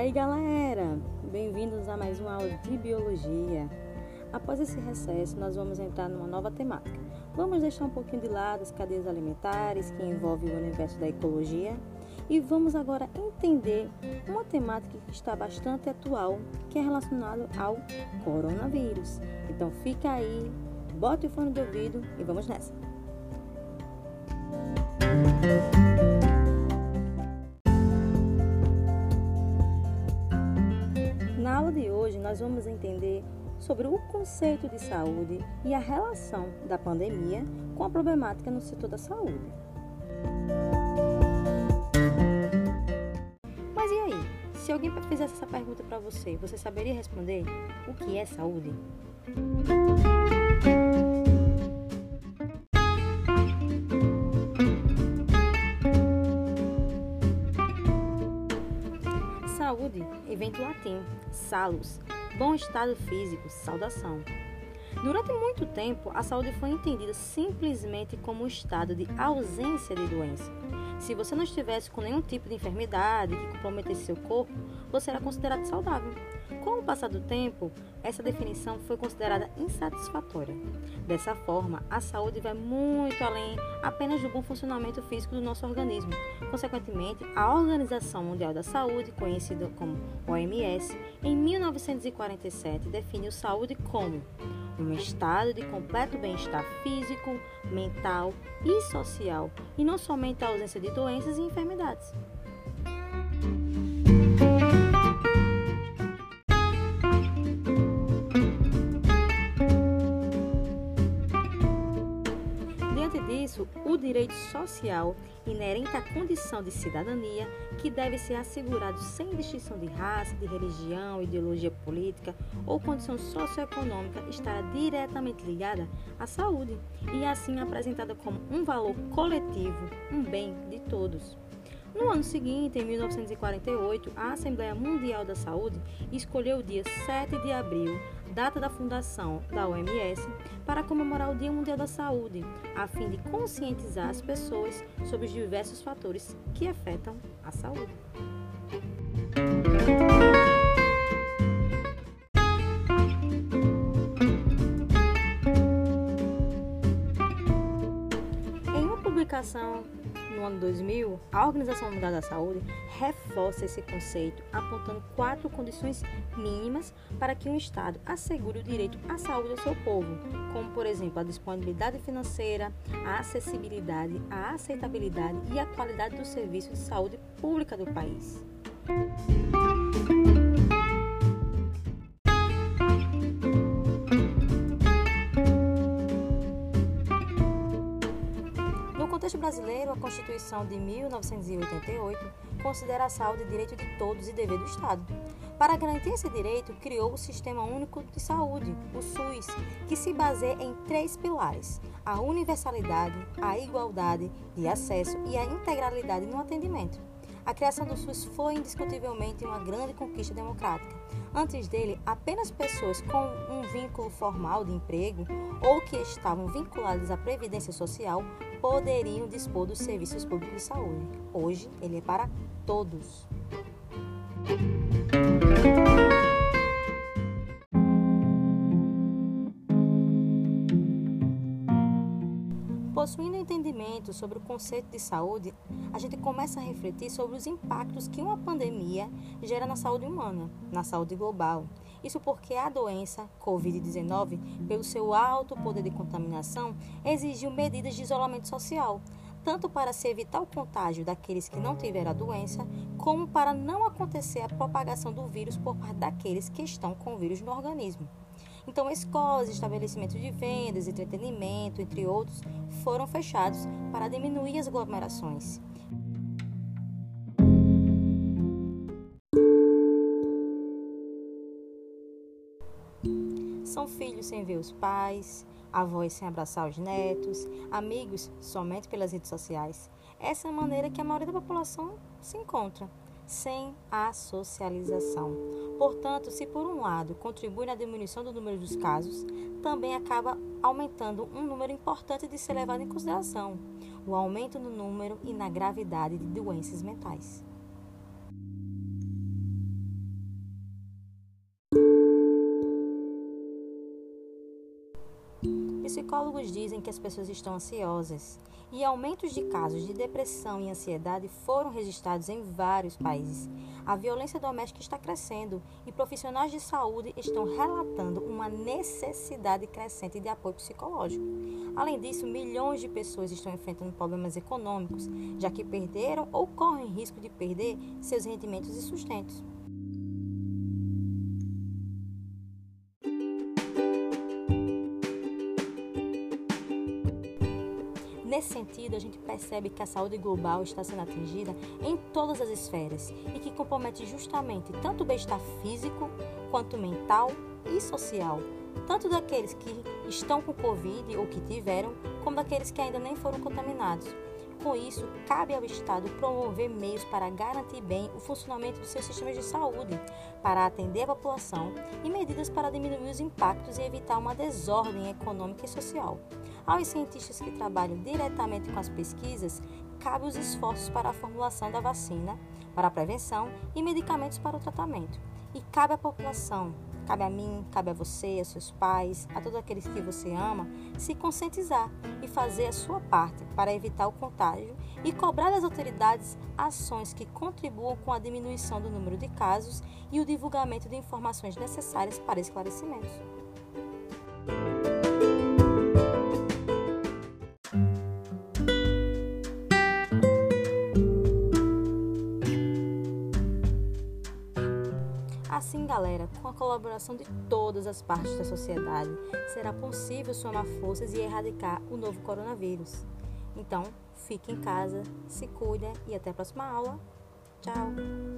aí galera, bem-vindos a mais uma aula de Biologia. Após esse recesso, nós vamos entrar numa nova temática. Vamos deixar um pouquinho de lado as cadeias alimentares que envolvem o universo da ecologia e vamos agora entender uma temática que está bastante atual, que é relacionada ao coronavírus. Então fica aí, bota o fone de ouvido e vamos nessa! Na aula de hoje, nós vamos entender sobre o conceito de saúde e a relação da pandemia com a problemática no setor da saúde. Mas e aí? Se alguém fizesse essa pergunta para você, você saberia responder o que é saúde? Saúde, evento latim, salus, bom estado físico, saudação. Durante muito tempo, a saúde foi entendida simplesmente como um estado de ausência de doença. Se você não estivesse com nenhum tipo de enfermidade que comprometesse seu corpo, você era considerado saudável. Com o passar do tempo, essa definição foi considerada insatisfatória. Dessa forma, a saúde vai muito além apenas do bom funcionamento físico do nosso organismo. Consequentemente, a Organização Mundial da Saúde, conhecida como OMS, em 1947 definiu saúde como um estado de completo bem-estar físico, mental e social, e não somente a ausência de doenças e enfermidades. O direito social inerente à condição de cidadania que deve ser assegurado sem distinção de raça, de religião, ideologia política ou condição socioeconômica estará diretamente ligada à saúde e assim apresentada como um valor coletivo, um bem de todos. No ano seguinte, em 1948, a Assembleia Mundial da Saúde escolheu o dia 7 de abril, data da fundação da OMS, para comemorar o Dia Mundial da Saúde, a fim de conscientizar as pessoas sobre os diversos fatores que afetam a saúde. Em uma publicação no ano 2000, a Organização Mundial da Saúde reforça esse conceito, apontando 4 condições mínimas para que um Estado assegure o direito à saúde ao seu povo, como, por exemplo, a disponibilidade financeira, a acessibilidade, a aceitabilidade e a qualidade do serviço de saúde pública do país. Brasileiro, a Constituição de 1988 considera a saúde direito de todos e dever do Estado. Para garantir esse direito, criou o Sistema Único de Saúde, o SUS, que se baseia em 3 pilares: a universalidade, a igualdade de acesso e a integralidade no atendimento. A criação do SUS foi indiscutivelmente uma grande conquista democrática. Antes dele, apenas pessoas com um vínculo formal de emprego ou que estavam vinculadas à Previdência Social poderiam dispor dos serviços públicos de saúde. Hoje, ele é para todos. Possuindo entendimento sobre o conceito de saúde, a gente começa a refletir sobre os impactos que uma pandemia gera na saúde humana, na saúde global. Isso porque a doença COVID-19, pelo seu alto poder de contaminação, exigiu medidas de isolamento social, tanto para se evitar o contágio daqueles que não tiveram a doença, como para não acontecer a propagação do vírus por parte daqueles que estão com o vírus no organismo. Então, escolas, estabelecimentos de vendas, entretenimento, entre outros, foram fechados para diminuir as aglomerações. São filhos sem ver os pais, avós sem abraçar os netos, amigos somente pelas redes sociais. Essa é a maneira que a maioria da população se encontra, sem a socialização. Portanto, se por um lado contribui na diminuição do número dos casos, também acaba aumentando um número importante de ser levado em consideração, o aumento no número e na gravidade de doenças mentais. psicólogos dizem que as pessoas estão ansiosas e aumentos de casos de depressão e ansiedade foram registrados em vários países. A violência doméstica está crescendo e profissionais de saúde estão relatando uma necessidade crescente de apoio psicológico. Além disso, milhões de pessoas estão enfrentando problemas econômicos, já que perderam ou correm risco de perder seus rendimentos e sustentos. Nesse sentido, a gente percebe que a saúde global está sendo atingida em todas as esferas e que compromete justamente tanto o bem-estar físico, quanto mental e social, tanto daqueles que estão com Covid ou que tiveram, como daqueles que ainda nem foram contaminados. Com isso, cabe ao Estado promover meios para garantir bem o funcionamento dos seus sistemas de saúde, para atender a população e medidas para diminuir os impactos e evitar uma desordem econômica e social. Aos cientistas que trabalham diretamente com as pesquisas, cabe os esforços para a formulação da vacina, para a prevenção e medicamentos para o tratamento. E cabe à população, cabe a mim, cabe a você, aos seus pais, a todos aqueles que você ama, se conscientizar e fazer a sua parte para evitar o contágio e cobrar das autoridades ações que contribuam com a diminuição do número de casos e o divulgamento de informações necessárias para esclarecimentos. Assim, galera, com a colaboração de todas as partes da sociedade, será possível somar forças e erradicar o novo coronavírus. Então, fique em casa, se cuida e até a próxima aula. Tchau!